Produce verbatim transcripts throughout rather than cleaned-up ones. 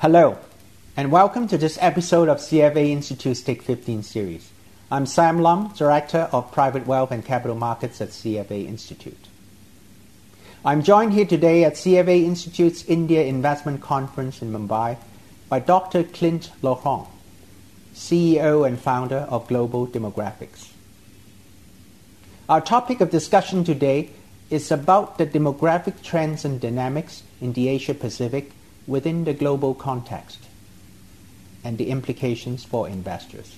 Hello, and welcome to this episode of C F A Institute's Take fifteen series. I'm Sam Lum, Director of Private Wealth and Capital Markets at C F A Institute. I'm joined here today at C F A Institute's India Investment Conference in Mumbai by Doctor Clint Laurent, C E O and founder of Global Demographics. Our topic of discussion today is about the demographic trends and dynamics in the Asia-Pacific within the global context and the implications for investors.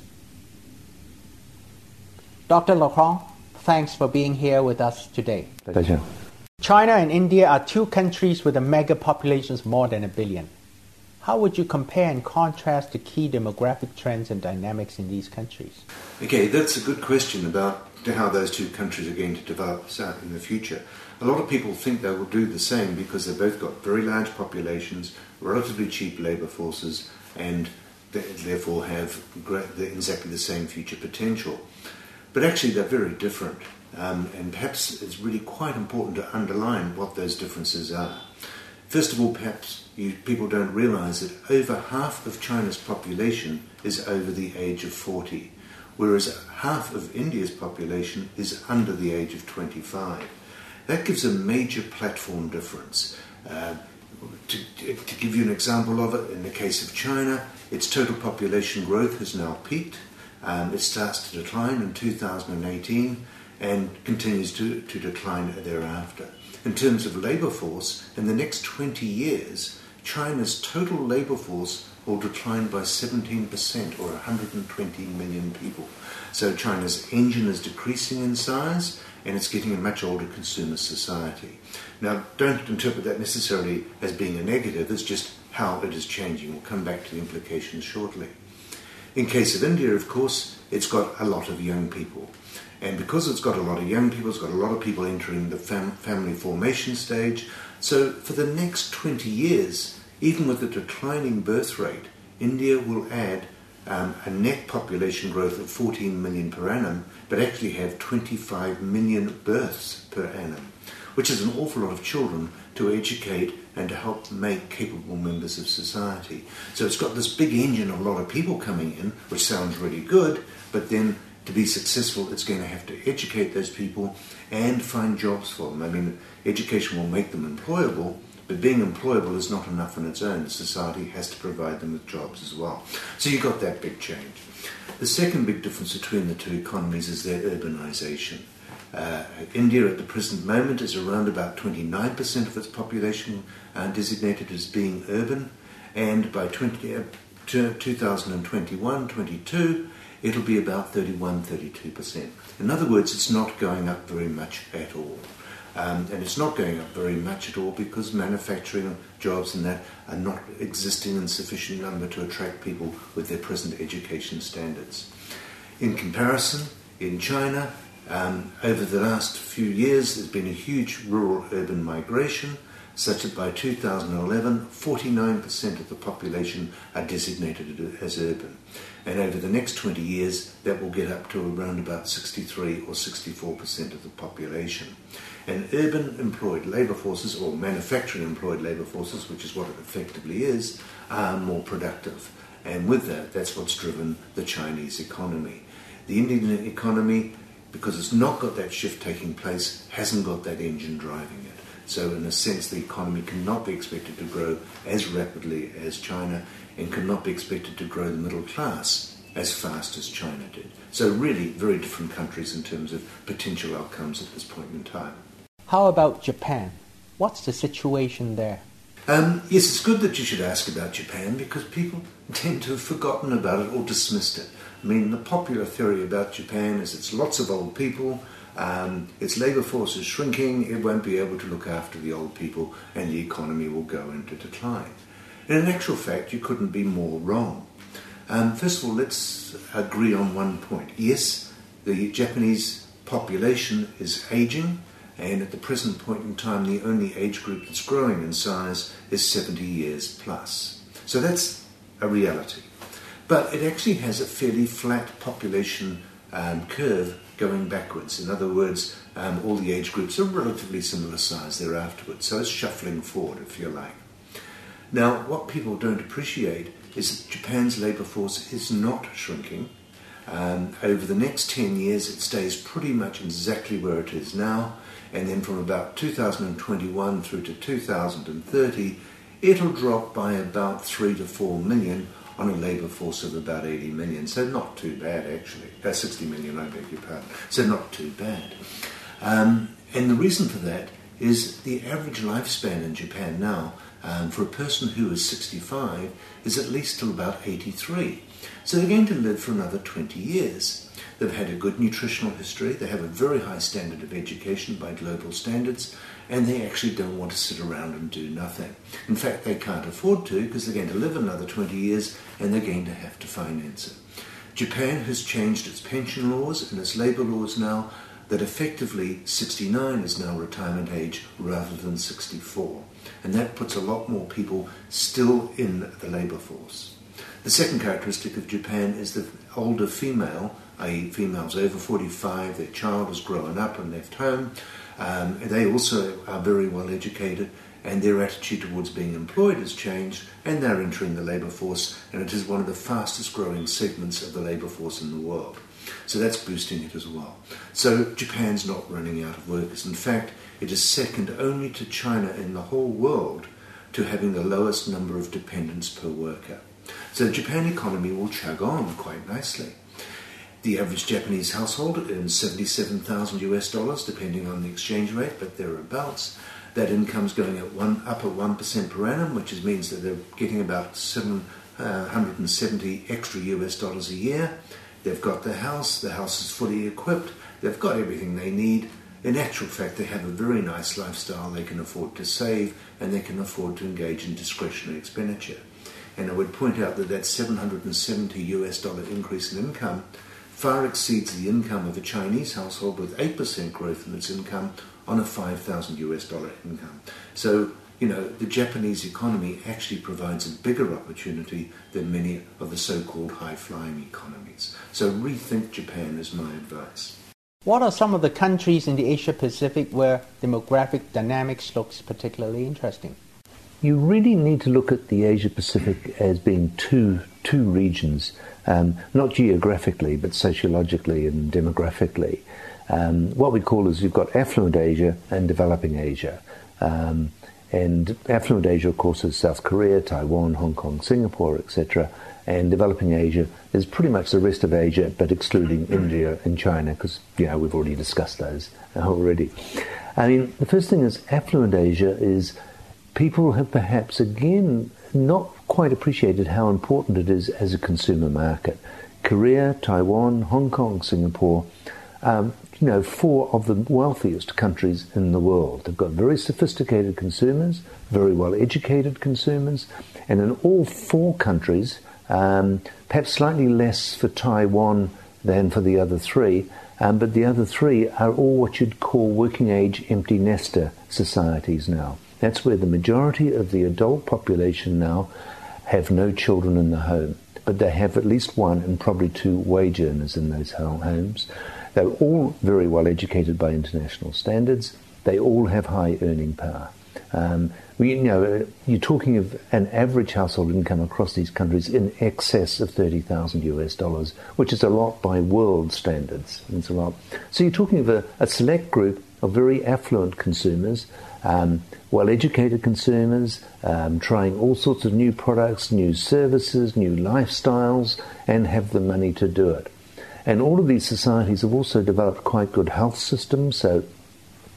Doctor Laurent, thanks for being here with us today. Pleasure. China and India are two countries with a mega population of more than a billion. How would you compare and contrast the key demographic trends and dynamics in these countries? Okay, that's a good question about how those two countries are going to develop in the future. A lot of people think they will do the same because they've both got very large populations, relatively cheap labour forces, and therefore have exactly the same future potential. But actually they're very different, um, and perhaps it's really quite important to underline what those differences are. First of all, perhaps you, people don't realise that over half of China's population is over the age of forty, whereas half of India's population is under the age of twenty-five. That gives a major platform difference. Uh, to, to give you an example of it, in the case of China, its total population growth has now peaked. Um, it starts to decline in two thousand eighteen and continues to, to decline thereafter. In terms of labour force, in the next twenty years, China's total labour force will decline by seventeen percent or one hundred twenty million people. So China's engine is decreasing in size and it's getting a much older consumer society. Now, don't interpret that necessarily as being a negative, it's just how it is changing. We'll come back to the implications shortly. In case of India, of course, it's got a lot of young people. And because it's got a lot of young people, it's got a lot of people entering the fam- family formation stage. So for the next twenty years, even with the declining birth rate, India will add um, a net population growth of fourteen million per annum, but actually have twenty-five million births per annum, which is an awful lot of children to educate and to help make capable members of society. So it's got this big engine of a lot of people coming in, which sounds really good, but then to be successful, it's going to have to educate those people and find jobs for them. I mean, education will make them employable, but being employable is not enough on its own. Society has to provide them with jobs as well. So you've got that big change. The second big difference between the two economies is their urbanization. Uh, India at the present moment is around about twenty-nine percent of its population uh, designated as being urban, and by twenty, uh, two thousand twenty-one, twenty-two, it'll be about thirty-one, thirty-two percent. In other words, it's not going up very much at all. Um, and it's not going up very much at all because manufacturing jobs and that are not existing in sufficient number to attract people with their present education standards. In comparison, in China, Um, over the last few years, there's been a huge rural-urban migration, such that by two thousand eleven, forty-nine percent of the population are designated as urban. And over the next twenty years, that will get up to around about sixty-three or sixty-four percent of the population. And urban employed labour forces, or manufacturing employed labour forces, which is what it effectively is, are more productive. And with that, that's what's driven the Chinese economy. The Indian economy, because it's not got that shift taking place, hasn't got that engine driving it. So in a sense, the economy cannot be expected to grow as rapidly as China and cannot be expected to grow the middle class as fast as China did. So really, very different countries in terms of potential outcomes at this point in time. How about Japan? What's the situation there? Um, yes, it's good that you should ask about Japan because people tend to have forgotten about it or dismissed it. I mean, the popular theory about Japan is it's lots of old people, um, its labour force is shrinking, it won't be able to look after the old people, and the economy will go into decline. And in actual fact, you couldn't be more wrong. Um, first of all, let's agree on one point. Yes, the Japanese population is ageing, and at the present point in time, the only age group that's growing in size is seventy years plus. So that's a reality. But it actually has a fairly flat population um, curve going backwards. In other words, um, all the age groups are relatively similar size thereafterwards, so it's shuffling forward, if you like. Now, what people don't appreciate is that Japan's labour force is not shrinking. Um, over the next ten years, it stays pretty much exactly where it is now, and then from about two thousand twenty-one through to two thousand thirty, it'll drop by about three to four million on a labour force of about eighty million, so not too bad actually. Uh, sixty million, I beg your pardon, so not too bad. Um, and the reason for that is the average lifespan in Japan now um, for a person who is sixty-five is at least till about eighty-three. So they're going to live for another twenty years. They've had a good nutritional history, they have a very high standard of education by global standards, and they actually don't want to sit around and do nothing. In fact, they can't afford to because they're going to live another twenty years and they're going to have to finance it. Japan has changed its pension laws and its labour laws now that effectively sixty-nine is now retirement age rather than sixty-four. And that puts a lot more people still in the labour force. The second characteristic of Japan is the older female, that is females over forty-five, their child has grown up and left home. Um, they also are very well educated, and their attitude towards being employed has changed, and they're entering the labour force, and it is one of the fastest growing segments of the labour force in the world. So that's boosting it as well. So Japan's not running out of workers. In fact, it is second only to China in the whole world to having the lowest number of dependents per worker. So the Japan economy will chug on quite nicely. The average Japanese household earns seventy-seven thousand US dollars, depending on the exchange rate, but thereabouts. That income's going at one, up at one percent per annum, which means that they're getting about seven hundred seventy extra U S dollars a year. They've got the house, the house is fully equipped, they've got everything they need. In actual fact, they have a very nice lifestyle, they can afford to save, and they can afford to engage in discretionary expenditure. And I would point out that that seven hundred seventy US dollar increase in income far exceeds the income of a Chinese household with eight percent growth in its income on a five thousand US dollar income. So, you know, the Japanese economy actually provides a bigger opportunity than many of the so-called high-flying economies. So rethink Japan is my advice. What are some of the countries in the Asia-Pacific where demographic dynamics looks particularly interesting? You really need to look at the Asia-Pacific as being two, two regions, um, not geographically, but sociologically and demographically. Um, what we call is you've got affluent Asia and developing Asia. Um, and affluent Asia, of course, is South Korea, Taiwan, Hong Kong, Singapore, et cetera. And developing Asia is pretty much the rest of Asia, but excluding India and China, because, you know, we've already discussed those already. I mean, the first thing is affluent Asia is... people have perhaps, again, not quite appreciated how important it is as a consumer market. Korea, Taiwan, Hong Kong, Singapore, um, you know, four of the wealthiest countries in the world. They've got very sophisticated consumers, very well-educated consumers, and in all four countries, um, perhaps slightly less for Taiwan than for the other three, um, but the other three are all what you'd call working-age empty nester societies now. That's where the majority of the adult population now have no children in the home, but they have at least one and probably two wage earners in those homes. They're all very well educated by international standards. They all have high earning power. Um, you know, you're talking of an average household income across these countries in excess of thirty thousand US dollars, which is a lot by world standards. It's a lot. So you're talking of a, a select group of very affluent consumers, um, well-educated consumers, um, trying all sorts of new products, new services, new lifestyles, and have the money to do it. And all of these societies have also developed quite good health systems, so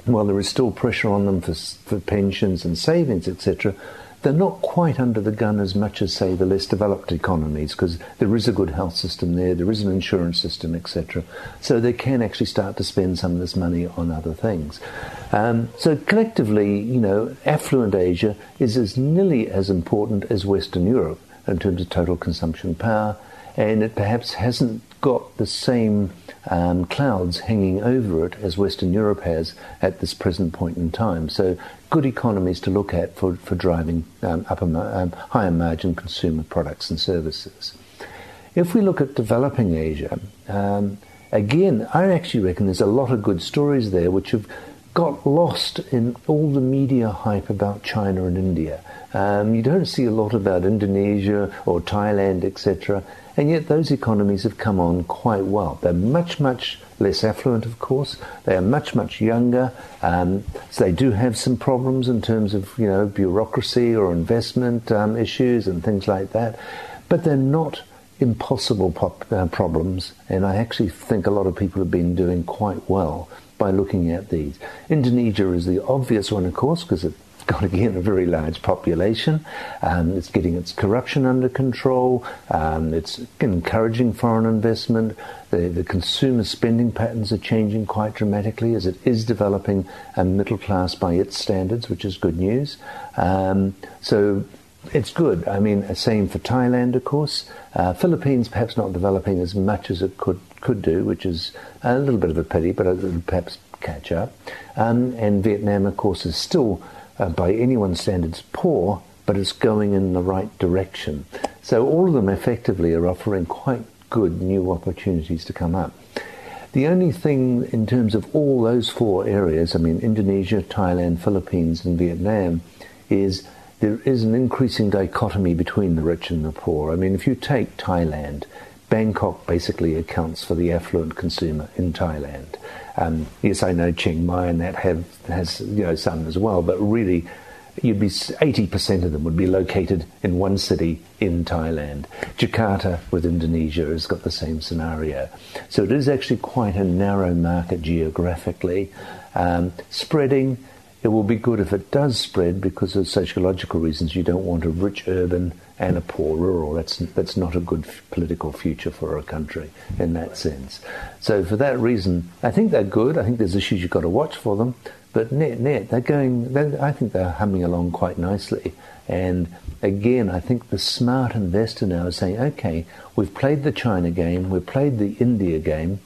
while there is still pressure on them for, for pensions and savings, et cetera, they're not quite under the gun as much as, say, the less developed economies, because there is a good health system there, there is an insurance system, et cetera. So they can actually start to spend some of this money on other things. Um, so collectively, you know, affluent Asia is as nearly as important as Western Europe in terms of total consumption power, and it perhaps hasn't got the same um, clouds hanging over it as Western Europe has at this present point in time. So good economies to look at for, for driving um, upper, um, higher margin consumer products and services. If we look at developing Asia, um, again, I actually reckon there's a lot of good stories there which have got lost in all the media hype about China and India. Um, you don't see a lot about Indonesia or Thailand, et cetera. And yet those economies have come on quite well. They're much, much less affluent, of course. They are much, much younger. Um, so they do have some problems in terms of, you know, bureaucracy or investment um, issues and things like that. But they're not impossible pop, uh, problems. And I actually think a lot of people have been doing quite well by looking at these. Indonesia is the obvious one, of course, because it got, again, a very large population. Um, it's getting its corruption under control. Um, it's encouraging foreign investment. The, the consumer spending patterns are changing quite dramatically as it is developing a middle class by its standards, which is good news. Um, so it's good. I mean, same for Thailand, of course. Uh, Philippines perhaps not developing as much as it could, could do, which is a little bit of a pity, but it'll perhaps catch up. Um, and Vietnam, of course, is still... Uh, by anyone's standards, poor, but it's going in the right direction. So all of them effectively are offering quite good new opportunities to come up. The only thing in terms of all those four areas, I mean Indonesia, Thailand, Philippines and Vietnam, is there is an increasing dichotomy between the rich and the poor. I mean, if you take Thailand, Bangkok basically accounts for the affluent consumer in Thailand. Um, yes, I know Chiang Mai and that have has you know some as well, but really, you'd be eighty percent of them would be located in one city in Thailand. Jakarta with Indonesia has got the same scenario, so it is actually quite a narrow market geographically. Um, spreading, it will be good if it does spread because of sociological reasons. You don't want a rich urban and a poor rural. That's that's not a good f- political future for a country in that sense. So for that reason, I think they're good. I think there's issues you've got to watch for them. But net, net, they're going, they're, I think they're humming along quite nicely. And again, I think the smart investor now is saying, okay, we've played the China game, we've played the India game.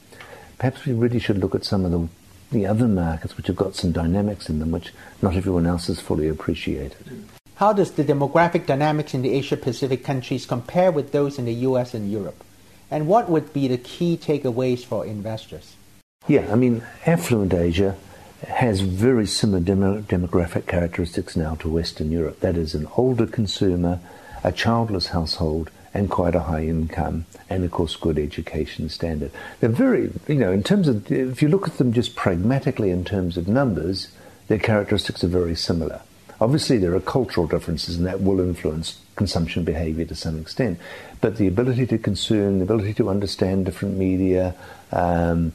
Perhaps we really should look at some of the, the other markets which have got some dynamics in them which not everyone else has fully appreciated. How does the demographic dynamics in the Asia-Pacific countries compare with those in the U S and Europe? And what would be the key takeaways for investors? Yeah, I mean, affluent Asia has very similar dem- demographic characteristics now to Western Europe. That is an older consumer, a childless household, and quite a high income, and of course good education standard. They're very, you know, in terms of, if you look at them just pragmatically in terms of numbers, their characteristics are very similar. Obviously, there are cultural differences, and that will influence consumption behavior to some extent. But the ability to consume, the ability to understand different media, um,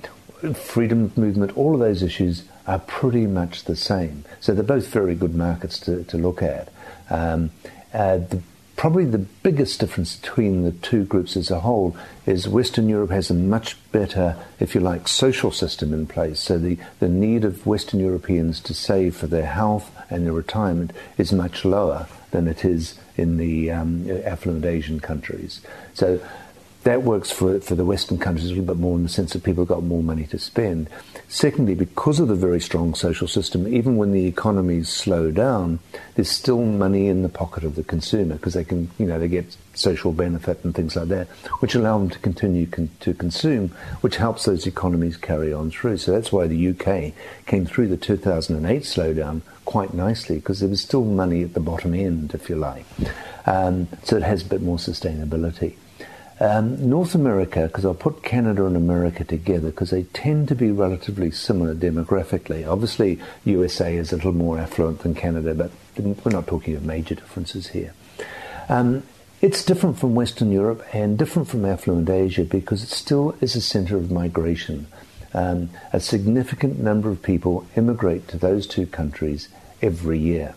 freedom of movement, all of those issues are pretty much the same. So they're both very good markets to, to look at. Um, uh, the, probably the biggest difference between the two groups as a whole is Western Europe has a much better, if you like, social system in place. So the, the need of Western Europeans to save for their health and their retirement is much lower than it is in the um, affluent Asian countries. So that works for for the Western countries a little bit more in the sense that people have got more money to spend. Secondly, because of the very strong social system, even when the economies slow down, there's still money in the pocket of the consumer because they can, you know, they get social benefit and things like that, which allow them to continue con- to consume, which helps those economies carry on through. So that's why the U K came through the two thousand eight slowdown quite nicely because there was still money at the bottom end, if you like. Um, so it has a bit more sustainability. Um, North America, because I'll put Canada and America together because they tend to be relatively similar demographically. Obviously, U S A is a little more affluent than Canada, but we're not talking of major differences here. Um, it's different from Western Europe and different from affluent Asia because it still is a centre of migration. Um, a significant number of people immigrate to those two countries every year.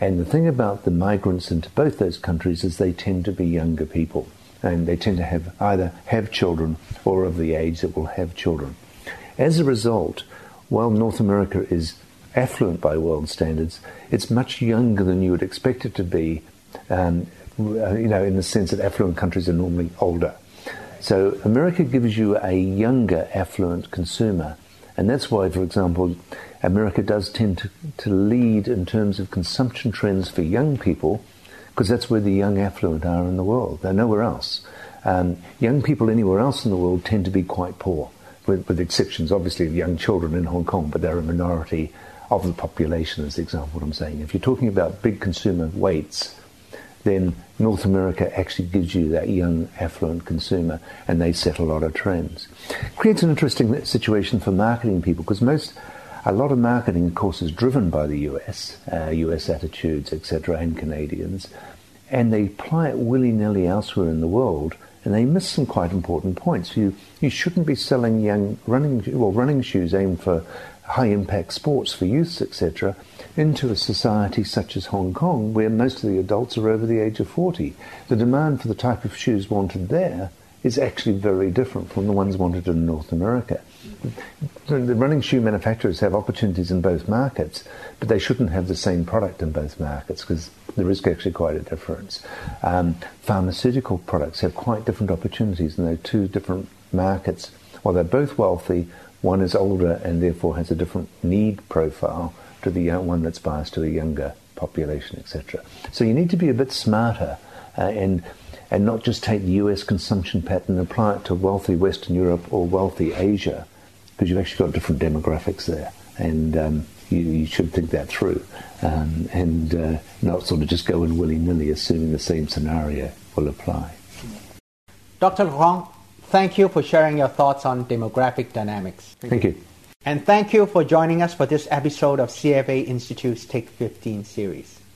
And the thing about the migrants into both those countries is they tend to be younger people. And they tend to have either have children or of the age that will have children. As a result, while North America is affluent by world standards, it's much younger than you would expect it to be, um, you know, in the sense that affluent countries are normally older. So America gives you a younger affluent consumer. And that's why, for example, America does tend to, to lead in terms of consumption trends for young people, because that's where the young affluent are in the world. They're nowhere else. Um, young people anywhere else in the world tend to be quite poor. with, with exceptions, obviously, of young children in Hong Kong, but they're a minority of the population, is the example what I'm saying. If you're talking about big consumer weights, then North America actually gives you that young, affluent consumer, and they set a lot of trends. Creates an interesting situation for marketing people, because most, a lot of marketing, of course, is driven by the U S, uh, U S attitudes, et cetera, and Canadians, and they apply it willy-nilly elsewhere in the world, and they miss some quite important points. You you shouldn't be selling young running, well, running shoes aimed for high-impact sports for youths, et cetera, into a society such as Hong Kong, where most of the adults are over the age of forty. The demand for the type of shoes wanted there is actually very different from the ones wanted in North America. The running shoe manufacturers have opportunities in both markets, but they shouldn't have the same product in both markets, because there is actually quite a difference. Um, pharmaceutical products have quite different opportunities in those two different markets. While they're both wealthy, one is older and therefore has a different need profile to the one that's biased to a younger population, et cetera. So you need to be a bit smarter uh, and and not just take the U S consumption pattern and apply it to wealthy Western Europe or wealthy Asia, because you've actually got different demographics there, and um, you, you should think that through um, and uh, not sort of just go in willy-nilly assuming the same scenario will apply. Doctor Laurent, thank you for sharing your thoughts on demographic dynamics. Thank, thank you. you. And thank you for joining us for this episode of C F A Institute's Take fifteen series.